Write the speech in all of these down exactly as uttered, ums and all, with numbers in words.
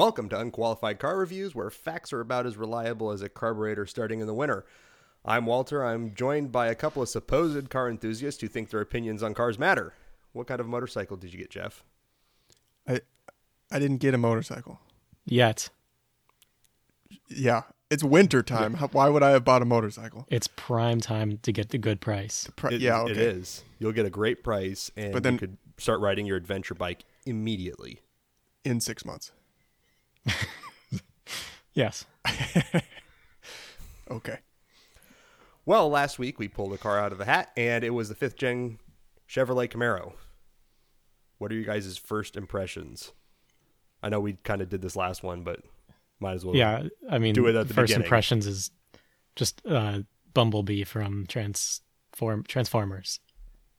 Welcome to Unqualified Car Reviews, where facts are about as reliable as a carburetor starting in the winter. I'm Walter. I'm joined by a couple of supposed car enthusiasts who think their opinions on cars matter. What kind of motorcycle did you get, Jeff? I I didn't get a motorcycle. Yet. Yeah. It's winter time. Yeah. Why would I have bought a motorcycle? It's prime time to get the good price. The pri- it, yeah, okay. It is. You'll get a great price, and but then, you could start riding your adventure bike immediately. In six months. Yes. Okay. Well, last week we pulled a car out of the hat, and it was the fifth-gen Chevrolet Camaro. What are you guys' first impressions? I know we kind of did this last one, but might as well yeah, I mean, do it at the first beginning. Impressions is just uh, Bumblebee from Transform Transformers.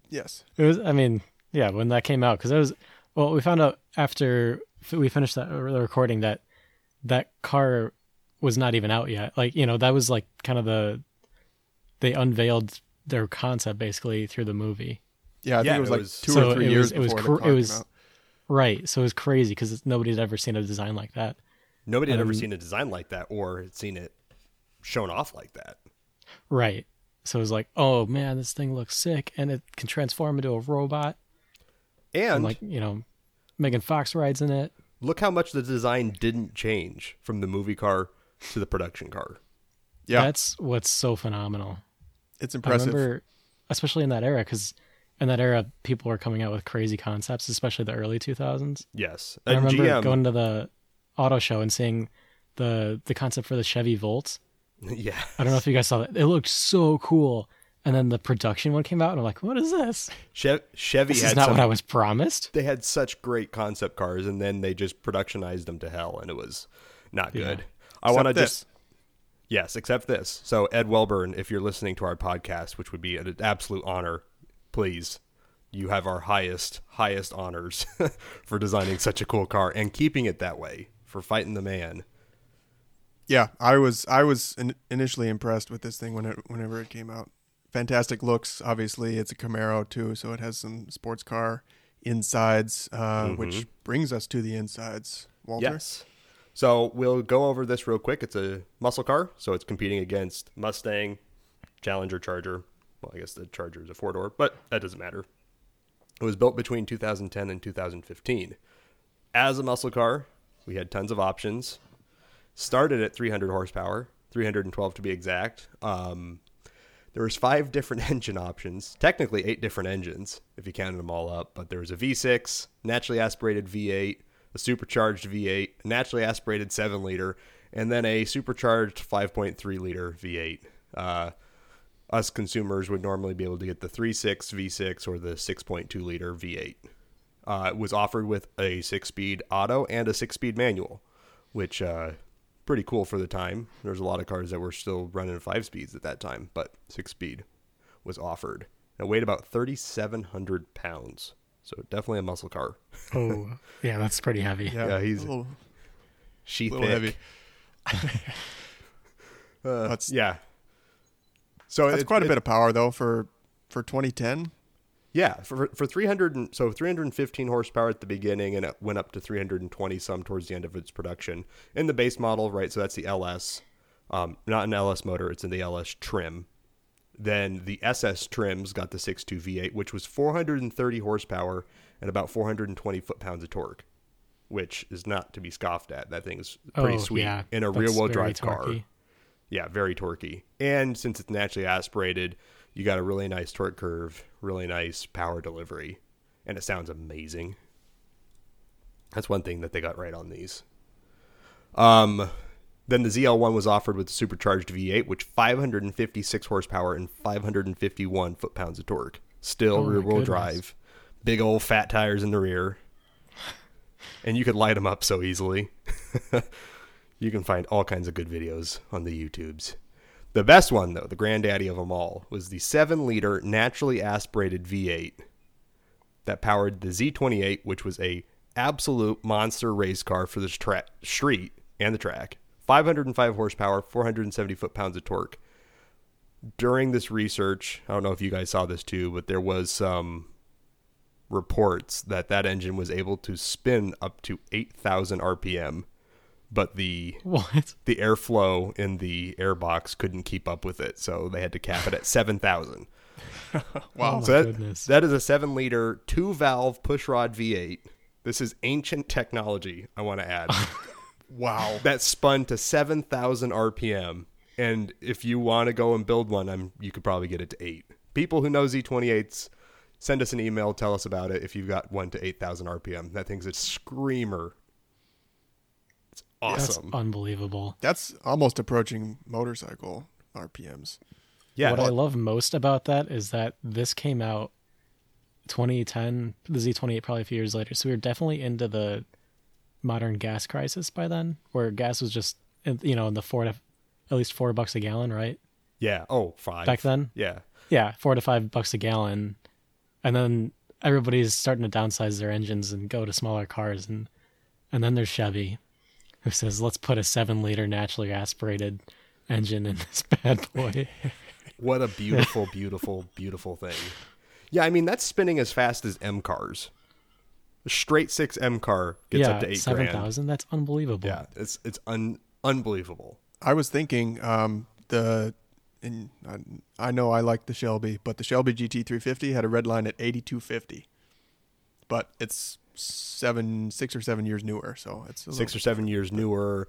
Yes. It was. I mean, yeah, when that came out, because it was... Well, we found out after we finished that recording that that car was not even out yet. Like, you know, that was like kind of the... They unveiled their concept basically through the movie. Yeah, I yeah, think it was it like was, two so or three it years was, before it was, cr- it was right. So it was crazy because nobody had ever seen a design like that. Nobody had um, ever seen a design like that or had seen it shown off like that. Right. So it was like, oh man, this thing looks sick, and it can transform into a robot. And, and like, you know, Megan Fox rides in it. Look how much the design didn't change from the movie car to the production car. Yeah, that's what's so phenomenal. It's impressive. I remember, especially in that era, because in that era, people were coming out with crazy concepts, especially the early two thousands. Yes. And I remember G M... going to the auto show and seeing the the concept for the Chevy Volt. Yeah. I don't know if you guys saw that. It looked so cool. And then the production one came out, and I'm like, what is this? Che- Chevy this had is not some... what I was promised. They had such great concept cars, and then they just productionized them to hell, and it was not good. Yeah. I want to just... Yes, except this. So, Ed Welburn, if you're listening to our podcast, which would be an absolute honor, please, you have our highest, highest honors for designing such a cool car and keeping it that way, for fighting the man. Yeah, I was I was in, initially impressed with this thing when it, whenever it came out. Fantastic looks, obviously. It's a Camaro, too, so it has some sports car insides, uh, mm-hmm. which brings us to the insides. Walter? Yes. So we'll go over this real quick. It's a muscle car, so it's competing against Mustang, Challenger, Charger. Well, I guess the Charger is a four-door, but that doesn't matter. It was built between two thousand ten and two thousand fifteen. As a muscle car, we had tons of options. Started at three hundred horsepower, three hundred twelve to be exact. Um, there was five different engine options, technically eight different engines, if you counted them all up. But there was a V six, naturally aspirated V eight, a supercharged V eight, a naturally aspirated seven liter, and then a supercharged five point three liter V eight. Uh, us consumers would normally be able to get the three point six V six or the six point two liter V eight. Uh, it was offered with a six-speed auto and a six-speed manual, which uh pretty cool for the time. There's a lot of cars that were still running five speeds at that time, but six-speed was offered. It weighed about three thousand seven hundred pounds. So definitely a muscle car. Oh, yeah, that's pretty heavy. Yeah, yeah he's a little, she a little thick. Heavy. uh, that's, yeah. So that's it, quite it, a bit of power though for for twenty ten. Yeah, for for three hundred so three hundred fifteen horsepower at the beginning, and it went up to three hundred twenty some towards the end of its production in the base model, right? So that's the L S, um, not an L S motor. It's in the L S trim. Then the S S trims got the six point two V eight, which was four hundred thirty horsepower and about four hundred twenty foot-pounds of torque, which is not to be scoffed at. That thing is pretty oh, sweet yeah. in a That's rear-wheel drive torquey. Car. Yeah, very torquey. And since it's naturally aspirated, you got a really nice torque curve, really nice power delivery, and it sounds amazing. That's one thing that they got right on these. Um... Then the Z L one was offered with the supercharged V eight, which five hundred fifty-six horsepower and five hundred fifty-one foot-pounds of torque. Still oh rear-wheel drive. Big old fat tires in the rear. And you could light them up so easily. You can find all kinds of good videos on the YouTubes. The best one, though, the granddaddy of them all, was the seven liter naturally aspirated V eight that powered the Z twenty-eight, which was a absolute monster race car for the tra- street and the track. five hundred five horsepower, four hundred seventy foot-pounds of torque. During this research, I don't know if you guys saw this too, but there was some um, reports that that engine was able to spin up to eight thousand R P M, but the what? the airflow in the airbox couldn't keep up with it, so they had to cap it at seven thousand. Wow. Oh, so that, goodness. That is a seven-liter, two-valve pushrod V eight. This is ancient technology, I want to add. Wow. That spun to seven thousand R P M, and if you want to go and build one, I'm, you could probably get it to eight. People who know Z twenty-eights, send us an email, tell us about it if you've got one to eight thousand R P M. That thing's a screamer. It's awesome. That's unbelievable. That's almost approaching motorcycle R P Ms. Yeah. What I love most about that is that this came out twenty ten, the Z twenty-eight probably a few years later. So we were definitely into the modern gas crisis by then, where gas was just, you know, in the four to at least four bucks a gallon, right? Yeah. Oh, five. Back then? Yeah. Yeah, four to five bucks a gallon. And then everybody's starting to downsize their engines and go to smaller cars. And, and then there's Chevy, who says, let's put a seven-liter naturally aspirated engine in this bad boy. What a beautiful, beautiful, beautiful thing. Yeah, I mean, that's spinning as fast as M cars. A straight six M car gets yeah, up to eight seven grand. seven thousand, that's unbelievable. Yeah, it's it's un, unbelievable. I was thinking, um, the and I, I know I like the Shelby, but the Shelby G T three fifty had a red line at eighty-two fifty. But it's seven, six or seven years newer, so it's a six or seven years but, newer.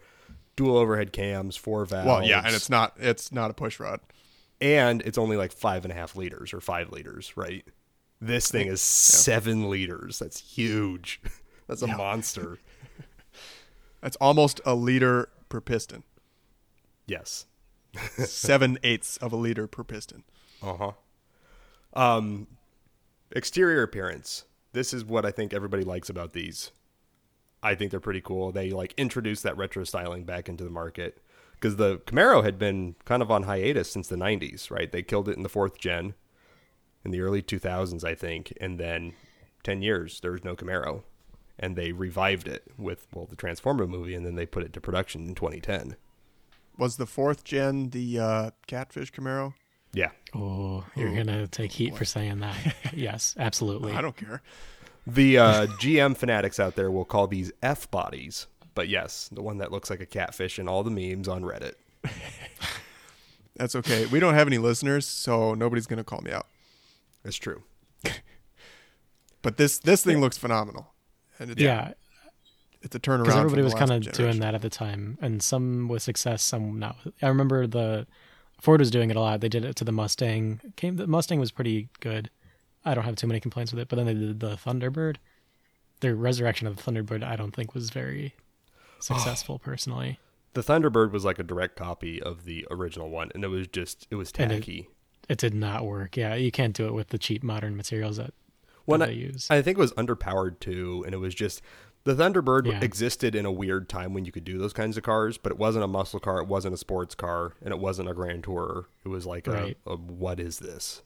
Dual overhead cams, four valves. Well, yeah, and it's not it's not a pushrod. And it's only like five and a half liters or five liters, right? This thing is seven yeah. liters. That's huge. That's a yeah. monster. That's almost a liter per piston. Yes. Seven eighths of a liter per piston. Uh-huh. Um, exterior appearance. This is what I think everybody likes about these. I think they're pretty cool. They like introduced that retro styling back into the market. Because the Camaro had been kind of on hiatus since the nineties, right? They killed it in the fourth gen in the early two thousands, I think. And then ten years, there was no Camaro. And they revived it with, well, the Transformer movie, and then they put it to production in twenty ten. Was the fourth gen the uh, Catfish Camaro? Yeah. Oh, you're going to take heat for saying that. Yes, absolutely. I don't care. The uh, G M fanatics out there will call these F-bodies. But yes, the one that looks like a catfish in all the memes on Reddit. That's okay. We don't have any listeners, so nobody's going to call me out. That's true. But this this thing yeah. looks phenomenal. And it's, yeah. It's a turnaround. Because everybody was kind of doing that at the time. And some with success, some not. I remember the Ford was doing it a lot. They did it to the Mustang. Came, the Mustang was pretty good. I don't have too many complaints with it. But then they did the Thunderbird. Their resurrection of the Thunderbird, I don't think, was very successful oh. personally. The Thunderbird was like a direct copy of the original one, and it was just it was tacky. It, it did not work. Yeah, you can't do it with the cheap modern materials that, well, that I, they use. I think it was underpowered too, and it was just the Thunderbird yeah. existed in a weird time when you could do those kinds of cars, but it wasn't a muscle car, it wasn't a sports car, and it wasn't a Grand Tourer. It was like right. a, a what is this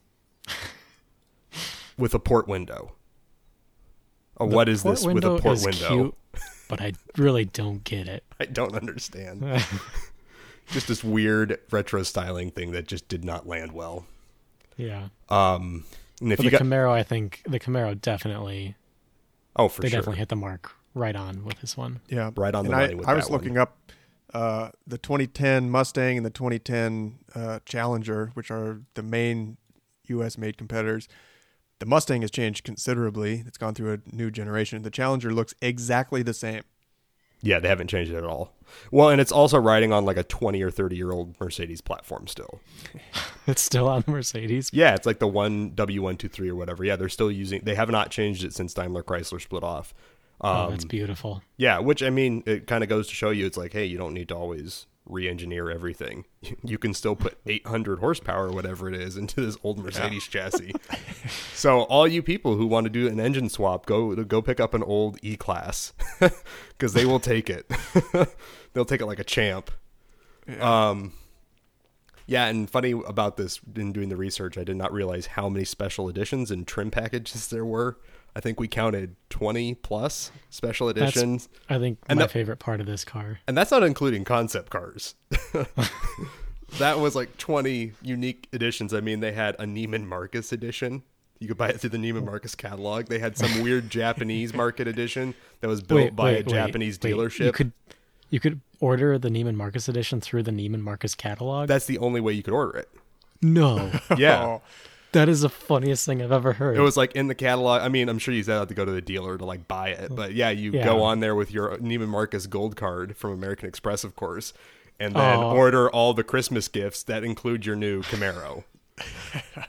with a port window? A what is this with a port window? Cute. But I really don't get it. I don't understand. Just this weird retro styling thing that just did not land well. Yeah. Um, and if but you the got... Camaro, I think the Camaro definitely. Oh, for they sure. They definitely hit the mark right on with this one. Yeah, right on the money. With I was that looking one. up uh, the twenty ten Mustang and the twenty ten uh, Challenger, which are the main U S made competitors. The Mustang has changed considerably. It's gone through a new generation. The Challenger looks exactly the same. Yeah, they haven't changed it at all. Well, and it's also riding on like a twenty or thirty-year-old Mercedes platform still. It's still on Mercedes? Yeah, it's like the one W one twenty-three or whatever. Yeah, they're still using... They have not changed it since Daimler Chrysler split off. Um, oh, that's beautiful. Yeah, which, I mean, it kind of goes to show you, it's like, hey, you don't need to always re-engineer everything. You can still put eight hundred horsepower or whatever it is into this old Mercedes yeah. chassis. So all you people who want to do an engine swap, go go pick up an old E-Class because they will take it. They'll take it like a champ. Yeah. Um, yeah, and funny about this, in doing the research, I did not realize how many special editions and trim packages there were. I think we counted twenty plus special editions. That's, I think, and my that, favorite part of this car. And that's not including concept cars. That was like twenty unique editions. I mean, they had a Neiman Marcus edition. You could buy it through the Neiman Marcus catalog. They had some weird Japanese market edition that was built wait, by wait, a Japanese wait, dealership. Wait. You could you could order the Neiman Marcus edition through the Neiman Marcus catalog? That's the only way you could order it. No. Yeah. That is the funniest thing I've ever heard. It was like in the catalog. I mean, I'm sure you said have to go to the dealer to like buy it, but yeah, you yeah. go on there with your Neiman Marcus gold card from American Express, of course, and then oh. order all the Christmas gifts that include your new Camaro.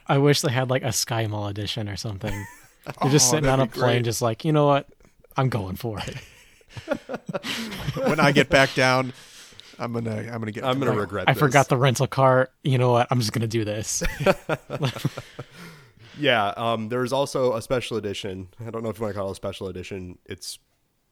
I wish they had like a Sky Mall edition or something. You're just oh, sitting on a plane, great. just like, you know what? I'm going for it. When I get back down, I'm gonna, I'm gonna get. I'm gonna like, regret. I this. forgot the rental car. You know what? I'm just gonna do this. Yeah. Um. There's also a special edition. I don't know if you want to call it a special edition. It's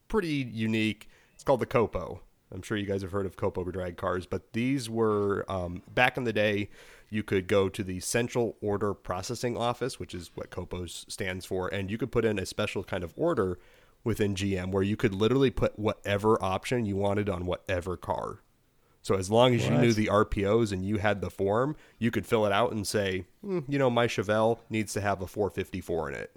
pretty unique. It's called the Copo. I'm sure you guys have heard of Copo drag cars, but these were um, back in the day. You could go to the Central Order Processing Office, which is what Copos stands for, and you could put in a special kind of order within G M where you could literally put whatever option you wanted on whatever car. So as long as what? you knew the R P Os and you had the form, you could fill it out and say, mm, you know, my Chevelle needs to have a four fifty-four in it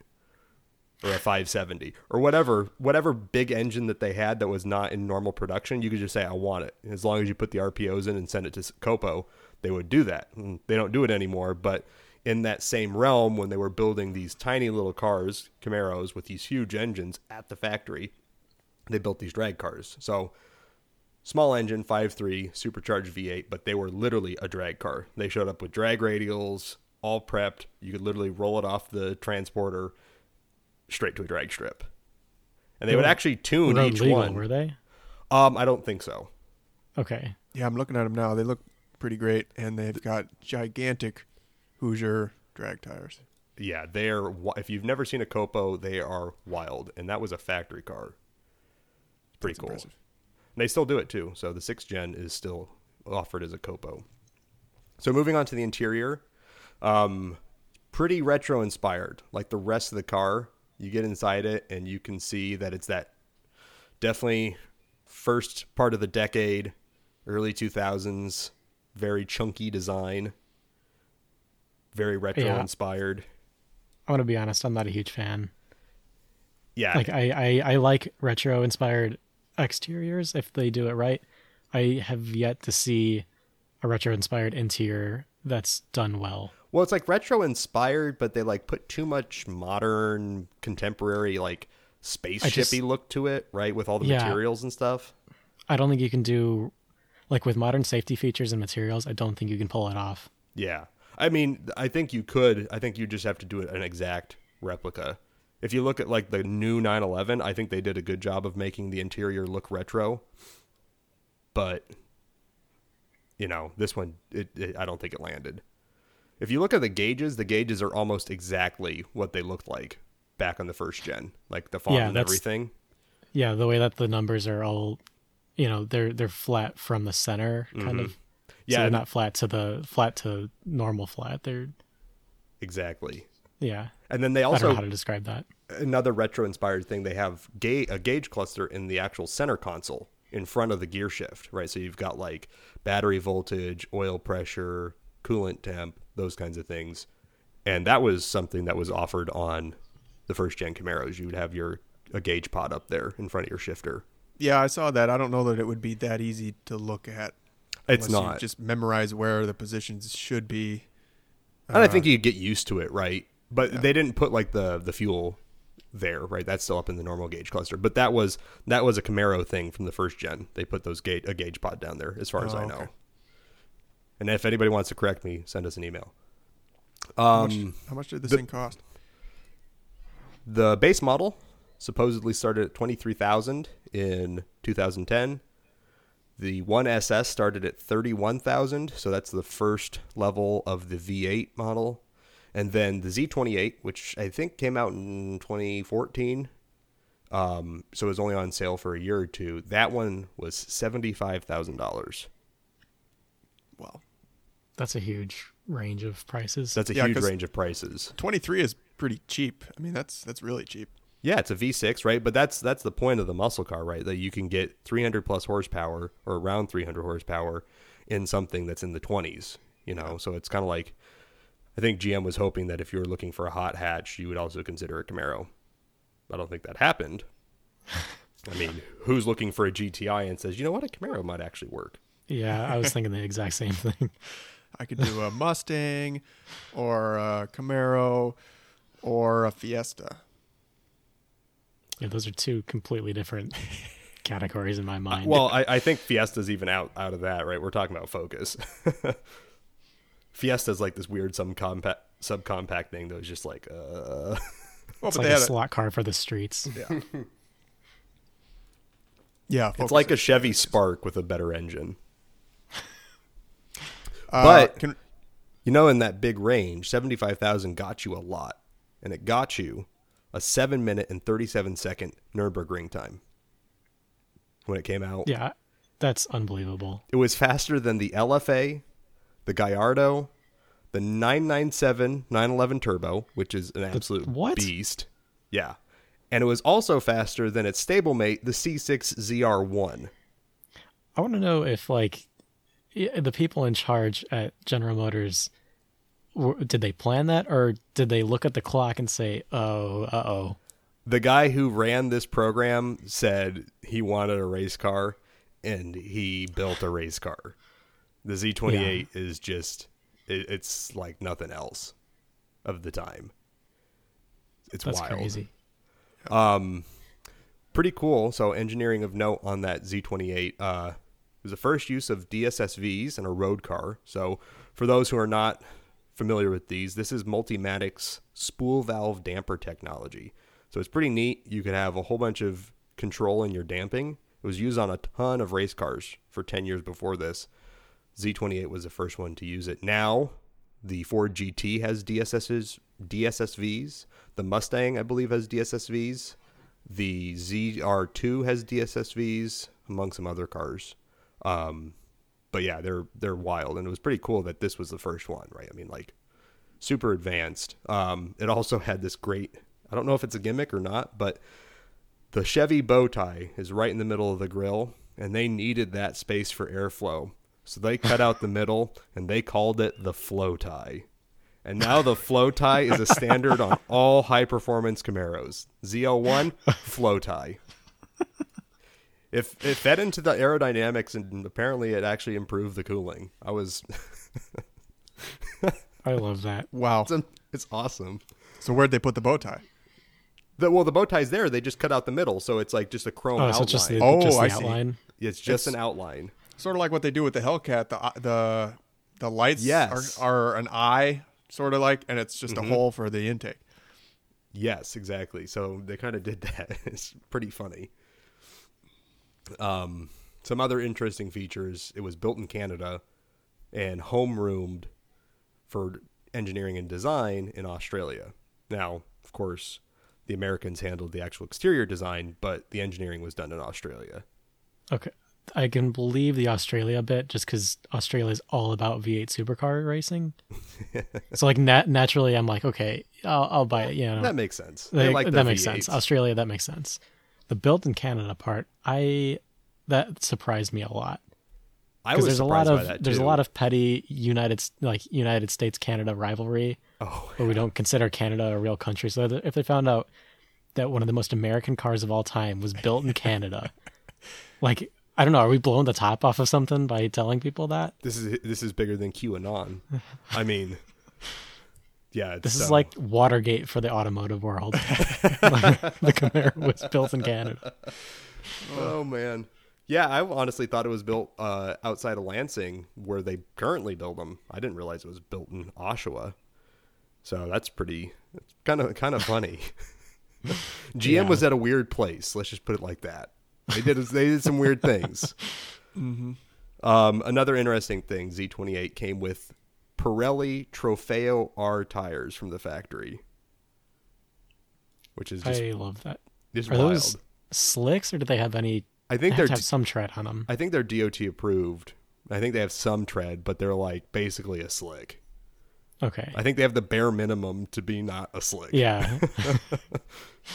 or a five seventy or whatever, whatever big engine that they had that was not in normal production. You could just say, I want it. And as long as you put the R P Os in and send it to Copo, they would do that. They don't do it anymore, but in that same realm, when they were building these tiny little cars, Camaros, with these huge engines at the factory, they built these drag cars. So small engine, five three, supercharged V eight, but they were literally a drag car. They showed up with drag radials, all prepped. You could literally roll it off the transporter straight to a drag strip. And they, they would were, actually tune were each legal, one. Were they? Um, I don't think so. Okay. Yeah, I'm looking at them now. They look pretty great, and they've got gigantic Hoosier drag tires. Yeah, they are. If you've never seen a Copo, they are wild, and that was a factory car. Pretty That's cool. Impressive. And they still do it too. So the sixth gen is still offered as a Copo. So moving on to the interior, um, pretty retro inspired. Like the rest of the car, you get inside it, and you can see that it's that definitely first part of the decade, early two thousands. Very chunky design, very retro inspired. Yeah. I'm gonna be honest, I'm not a huge fan. Yeah, like I, I, I like retro inspired exteriors if they do it right. I have yet to see a retro inspired interior that's done well. Well, it's like retro inspired, but they like put too much modern, contemporary, like spaceshipy look to it, right? With all the yeah, materials and stuff. I don't think you can do. Like with modern safety features and materials, I don't think you can pull it off. Yeah. I mean, I think you could. I think you just have to do an exact replica. If you look at like the new nine eleven, I think they did a good job of making the interior look retro. But, you know, this one, it, it, I don't think it landed. If you look at the gauges, the gauges are almost exactly what they looked like back on the first gen. Like the font yeah, and everything. Yeah, the way that the numbers are all... You know, they're they're flat from the center, kind mm-hmm. of. Yeah, so they're not flat to the flat to normal flat. They're exactly. Yeah, and then they also I don't know how to describe that. Another retro-inspired thing, they have ga- a gauge cluster in the actual center console in front of the gear shift, right? So you've got like battery voltage, oil pressure, coolant temp, those kinds of things, and that was something that was offered on the first-gen Camaros. You would have your a gauge pod up there in front of your shifter. Yeah, I saw that. I don't know that it would be that easy to look at. It's not. You just memorize where the positions should be. Uh, and I think you get used to it, right? But yeah. they didn't put like the, the fuel there, right? That's still up in the normal gauge cluster. But that was that was a Camaro thing from the first gen. They put those gauge a gauge pod down there, as far as oh, I know. Okay. And if anybody wants to correct me, send us an email. Um, how, much, how much did this the, thing cost? The base model. Supposedly started at twenty-three thousand dollars in two thousand ten. The one S S started at thirty-one thousand dollars, so that's the first level of the V eight model. And then the Z twenty-eight, which I think came out in twenty fourteen, um, so it was only on sale for a year or two. That one was seventy-five thousand dollars. Wow. That's a huge range of prices. That's a yeah, huge range of prices. twenty-three is pretty cheap. I mean, that's that's really cheap. Yeah, it's a V six, right? But that's that's the point of the muscle car, right? That you can get three hundred plus horsepower or around three hundred horsepower in something that's in the twenties, you know? So it's kind of like, I think G M was hoping that if you were looking for a hot hatch, you would also consider a Camaro. I don't think that happened. I mean, who's looking for a G T I and says, you know what, a Camaro might actually work? Yeah, I was thinking the exact same thing. I could do a Mustang or a Camaro or a Fiesta. Yeah, those are two completely different categories in my mind. Uh, well, I, I think Fiesta's even out, out of that, right? We're talking about Focus. Fiesta's like this weird subcompact, subcompact thing that was just like... Uh... Well, it's but like they a had slot a... car for the streets. Yeah. Yeah, Focus, it's like a Chevy Spark with a better engine. Uh, but, can... you know, in that big range, seventy-five thousand got you a lot. And it got you a seven minute and thirty-seven second Nürburgring time when it came out. Yeah, that's unbelievable. It was faster than the L F A, the Gallardo, the nine ninety-seven nine eleven Turbo, which is an absolute the, what? beast. Yeah. And it was also faster than its stablemate, the C six Z R one. I want to know if, like, the people in charge at General Motors, did they plan that? Or did they look at the clock and say, oh, uh-oh. The guy who ran this program said he wanted a race car, and he built a race car. The Z twenty-eight yeah. is just, it, it's like nothing else of the time. It's That's wild. That's crazy. Um, pretty cool. So engineering of note on that Z twenty-eight, uh, was the first use of D S S Vs in a road car. So for those who are not familiar with these, this is Multimatic's spool valve damper technology. So it's pretty neat. You could have a whole bunch of control in your damping. It was used on a ton of race cars for ten years before this. Z twenty-eight was the first one to use it. Now the Ford G T has D S Ss, D S S Vs. The Mustang, I believe, has D S S Vs. The Z R two has D S S Vs, among some other cars. Um, but yeah, they're they're wild, and it was pretty cool that this was the first one, right? I mean, like, super advanced. Um, it also had this great, I don't know if it's a gimmick or not, but the Chevy bow tie is right in the middle of the grill, and they needed that space for airflow. So they cut out the middle, and they called it the flow tie. And now the flow tie is a standard on all high-performance Camaros. Z L one, flow tie. If it fed into the aerodynamics, and apparently it actually improved the cooling. I was... I love that. Wow. It's, a, it's awesome. So where'd they put the bow tie? The, well, the bow tie's there. They just cut out the middle, so it's like just a chrome oh, outline. So it's just the, oh, just the I outline? See. It's just it's an outline. Sort of like what they do with the Hellcat. The the, the lights yes. are, are an eye... Sort of like, and it's just mm-hmm. a hole for the intake. Yes, exactly. So they kind of did that. It's pretty funny. Um, some other interesting features. It was built in Canada and homeroomed for engineering and design in Australia. Now, of course, the Americans handled the actual exterior design, but the engineering was done in Australia. Okay. I can believe the Australia bit just because Australia is all about V eight supercar racing. So like nat- naturally I'm like, okay, I'll, I'll buy it. You know, that makes sense. Like, like that V eight. Makes sense. Australia. That makes sense. The built in Canada part. I, that surprised me a lot. I was there's surprised a lot of, by that too. There's a lot of petty United, like United States, Canada rivalry, oh, where yeah. we don't consider Canada a real country. So if they found out that one of the most American cars of all time was built in Canada, like, I don't know. Are we blowing the top off of something by telling people that? This is this is bigger than QAnon. I mean, yeah. It's, this is um, like Watergate for the automotive world. The Camaro was built in Canada. Oh, man. Yeah, I honestly thought it was built uh, outside of Lansing, where they currently build them. I didn't realize it was built in Oshawa. So that's pretty it's kind of kind of funny. G M yeah. was at a weird place. Let's just put it like that. They did they did some weird things. Mm-hmm. Um, another interesting thing, Z twenty-eight came with Pirelli Trofeo R tires from the factory, which is just, I love that. Just Are wild. Those slicks, or do they have any? I think they have, to have some tread on them. I think they're D O T approved. I think they have some tread, but they're like basically a slick. Okay. I think they have the bare minimum to be not a slick. Yeah.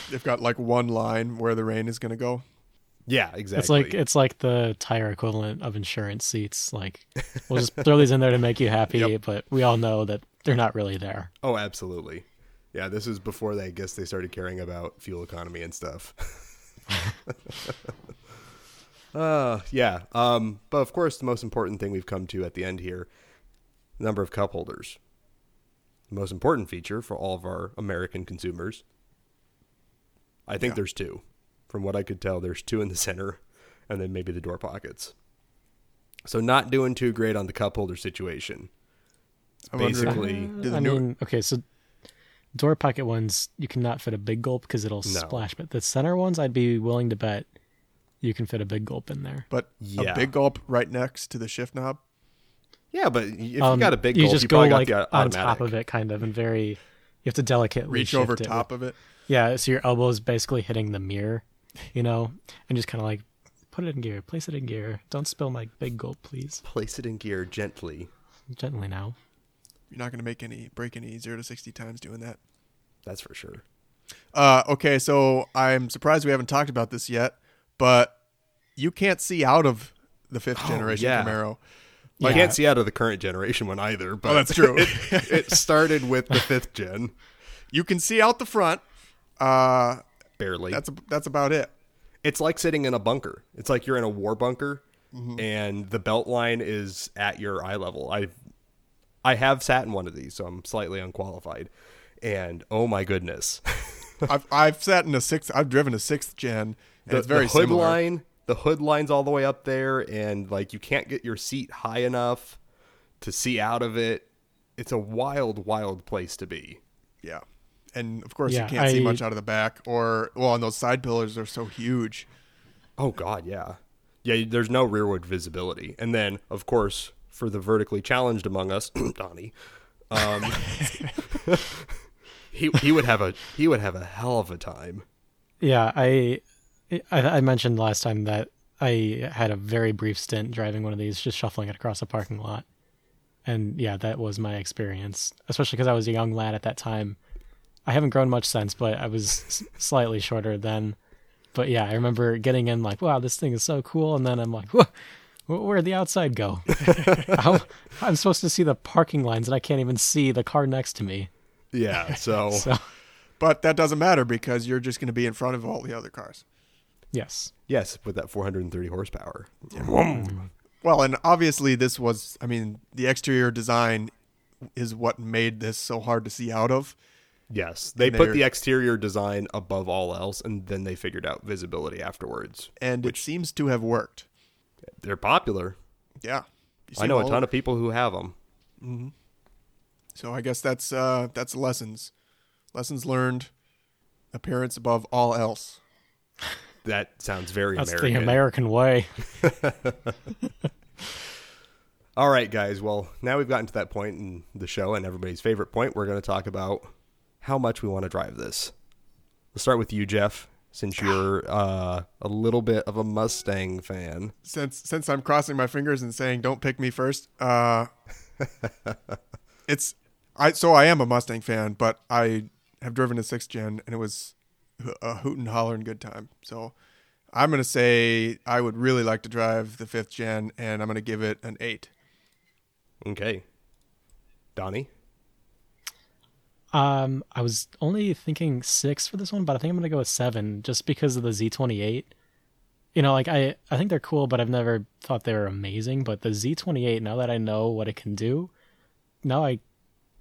They've got like one line where the rain is going to go. Yeah, exactly. It's like it's like the tire equivalent of insurance seats. Like, we'll just throw these in there to make you happy, yep. but we all know that they're not really there. Oh, absolutely. Yeah, this is before they I guess they started caring about fuel economy and stuff. uh, yeah. Um, but of course, the most important thing we've come to at the end here, number of cup holders. The most important feature for all of our American consumers. I think yeah. there's two. From what I could tell, there's two in the center and then maybe the door pockets. So not doing too great on the cup holder situation. I Basically, wonder, I mean, okay, so door pocket ones, you cannot fit a big gulp because it'll no. splash. But the center ones, I'd be willing to bet you can fit a big gulp in there. But yeah. a big gulp right next to the shift knob? Yeah, but if um, you got a big gulp, you just you go like got the on top of it kind of and very, you have to delicately reach shift over top it with, of it. Yeah, so your elbow is basically hitting the mirror, you know, and just kind of like put it in gear, place it in gear. Don't spill my big gulp, please. Place it in gear gently. Gently now. You're not going to make any break any zero to sixty times doing that. That's for sure. Uh, okay, so I'm surprised we haven't talked about this yet, but you can't see out of the fifth generation oh, yeah. Camaro. You like, yeah. can't see out of the current generation one either. But oh, that's true. it, it started with the fifth gen. You can see out the front. Uh, Barely. That's a, that's about it. It's like sitting in a bunker. It's like you're in a war bunker, mm-hmm. and the belt line is at your eye level. I've I have sat in one of these, so I'm slightly unqualified. And oh my goodness, I've I've sat in a sixth. I've driven a sixth gen. And the, it's very the hood similar. Line, the hood line's all the way up there, and like you can't get your seat high enough to see out of it. It's a wild, wild place to be. Yeah, and of course yeah, you can't I, see much out of the back, or well, and those side pillars are so huge. Oh God, yeah, yeah. There's no rearward visibility, and then of course. For the vertically challenged among us, Donnie, um, he he would have a he would have a hell of a time. Yeah, I, I I mentioned last time that I had a very brief stint driving one of these, just shuffling it across a parking lot, and yeah, that was my experience. Especially because I was a young lad at that time. I haven't grown much since, but I was slightly shorter then. But yeah, I remember getting in like, wow, this thing is so cool, and then I'm like, whoa. Where'd the outside go? I'm, I'm supposed to see the parking lines and I can't even see the car next to me. Yeah, so. so. But that doesn't matter because you're just going to be in front of all the other cars. Yes. Yes, with that four hundred thirty horsepower. Yeah. Well, and obviously this was, I mean, the exterior design is what made this so hard to see out of. Yes, they put the exterior design above all else and then they figured out visibility afterwards. And which, it seems to have worked. They're popular. Yeah. I know a ton of people who have them. Mm-hmm. So I guess that's uh, that's lessons. Lessons learned. Appearance above all else. That sounds very American. That's the American way. All right, guys. Well, now we've gotten to that point in the show and everybody's favorite point. We're going to talk about how much we want to drive this. We'll start with you, Jeff. Since you're uh, a little bit of a Mustang fan. Since since I'm crossing my fingers and saying, don't pick me first. Uh, it's I So I am a Mustang fan, but I have driven a sixth gen, and it was a hoot and holler and good time. So I'm going to say I would really like to drive the fifth gen, and I'm going to give it an eight. Okay. Donnie? Um, I was only thinking six for this one, but I think I'm going to go with seven just because of the Z twenty-eight. You know, like I, I think they're cool, but I've never thought they were amazing. But the Z twenty-eight, now that I know what it can do, now I,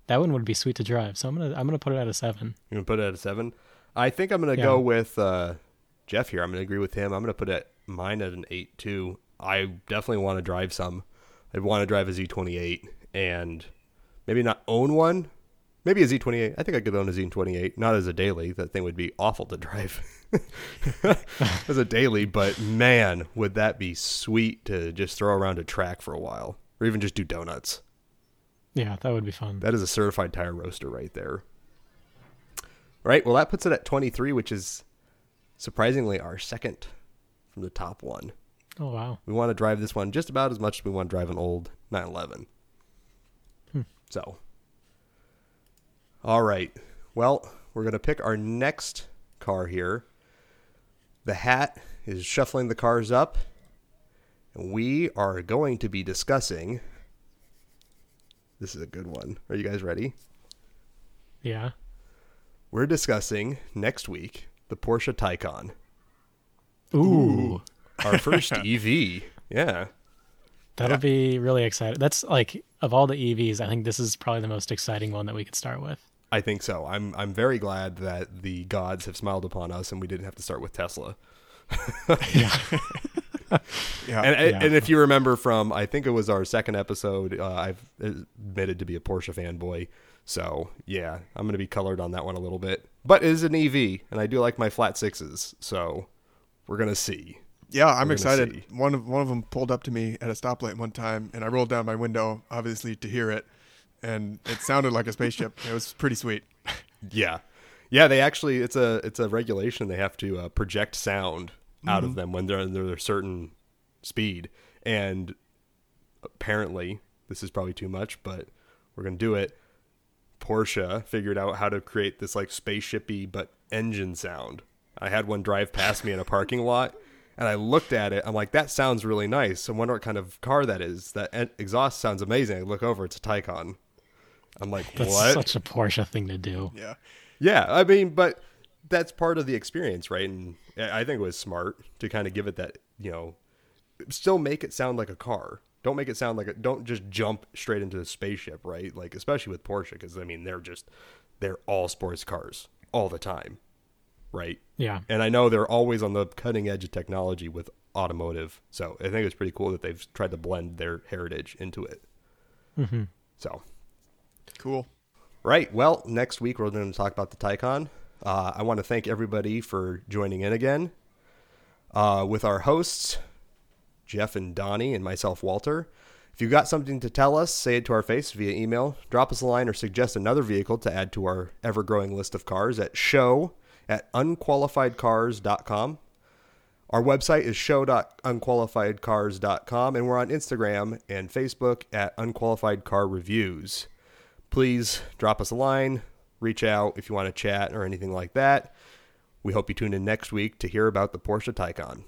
that one would be sweet to drive. So I'm going to, I'm going to put it at a seven. You're going to put it at a seven. I think I'm going to yeah. go with, uh, Jeff here. I'm going to agree with him. I'm going to put it mine at an eight too. I definitely want to drive some. I want to drive a Z twenty-eight and maybe not own one. Maybe a Z twenty-eight. I think I could own a Z twenty-eight. Not as a daily. That thing would be awful to drive as a daily. But, man, would that be sweet to just throw around a track for a while. Or even just do donuts. Yeah, that would be fun. That is a certified tire roaster right there. All right, well, that puts it at twenty-three, which is surprisingly our second from the top one. Oh, wow. We want to drive this one just about as much as we want to drive an old nine eleven. Hmm. So... All right. Well, we're going to pick our next car here. The hat is shuffling the cars up. And we are going to be discussing... This is a good one. Are you guys ready? Yeah. We're discussing next week the Porsche Taycan. Ooh. Our first E V. Yeah. That'll yeah. be really exciting. That's like, of all the E Vs, I think this is probably the most exciting one that we could start with. I think so. I'm I'm very glad that the gods have smiled upon us and we didn't have to start with Tesla. yeah. Yeah. And, yeah. and if you remember from, I think it was our second episode, uh, I've admitted to be a Porsche fanboy. So, yeah, I'm going to be colored on that one a little bit. But it is an E V, and I do like my flat sixes, so we're going to see. Yeah, I'm we're excited. One of, one of them pulled up to me at a stoplight one time, and I rolled down my window, obviously, to hear it. And it sounded like a spaceship. It was pretty sweet. Yeah. Yeah, they actually, it's a it's a regulation. They have to uh, project sound out mm-hmm. of them when they're under a certain speed. And apparently, this is probably too much, but we're going to do it. Porsche figured out how to create this like spaceship-y but engine sound. I had one drive past me in a parking lot, and I looked at it. I'm like, that sounds really nice. I wonder what kind of car that is. That en- exhaust sounds amazing. I look over, it's a Taycan. I'm like, that's what? Such a Porsche thing to do. Yeah. Yeah, I mean, but that's part of the experience, right? And I think it was smart to kind of give it that, you know, still make it sound like a car. Don't make it sound like a, don't just jump straight into the spaceship, right? Like, especially with Porsche, because, I mean, they're just, they're all sports cars all the time, right? Yeah. And I know they're always on the cutting edge of technology with automotive. So I think it's pretty cool that they've tried to blend their heritage into it. Mm-hmm. So. Cool. Right. Well, next week we're going to talk about the Taycan. Uh, I want to thank everybody for joining in again uh, with our hosts, Jeff and Donnie, and myself, Walter. If you've got something to tell us, say it to our face via email, drop us a line, or suggest another vehicle to add to our ever-growing list of cars at show at unqualified cars dot com. Our website is show dot unqualified cars dot com, and we're on Instagram and Facebook at Unqualified Car Reviews. Please drop us a line, reach out if you want to chat or anything like that. We hope you tune in next week to hear about the Porsche Taycan.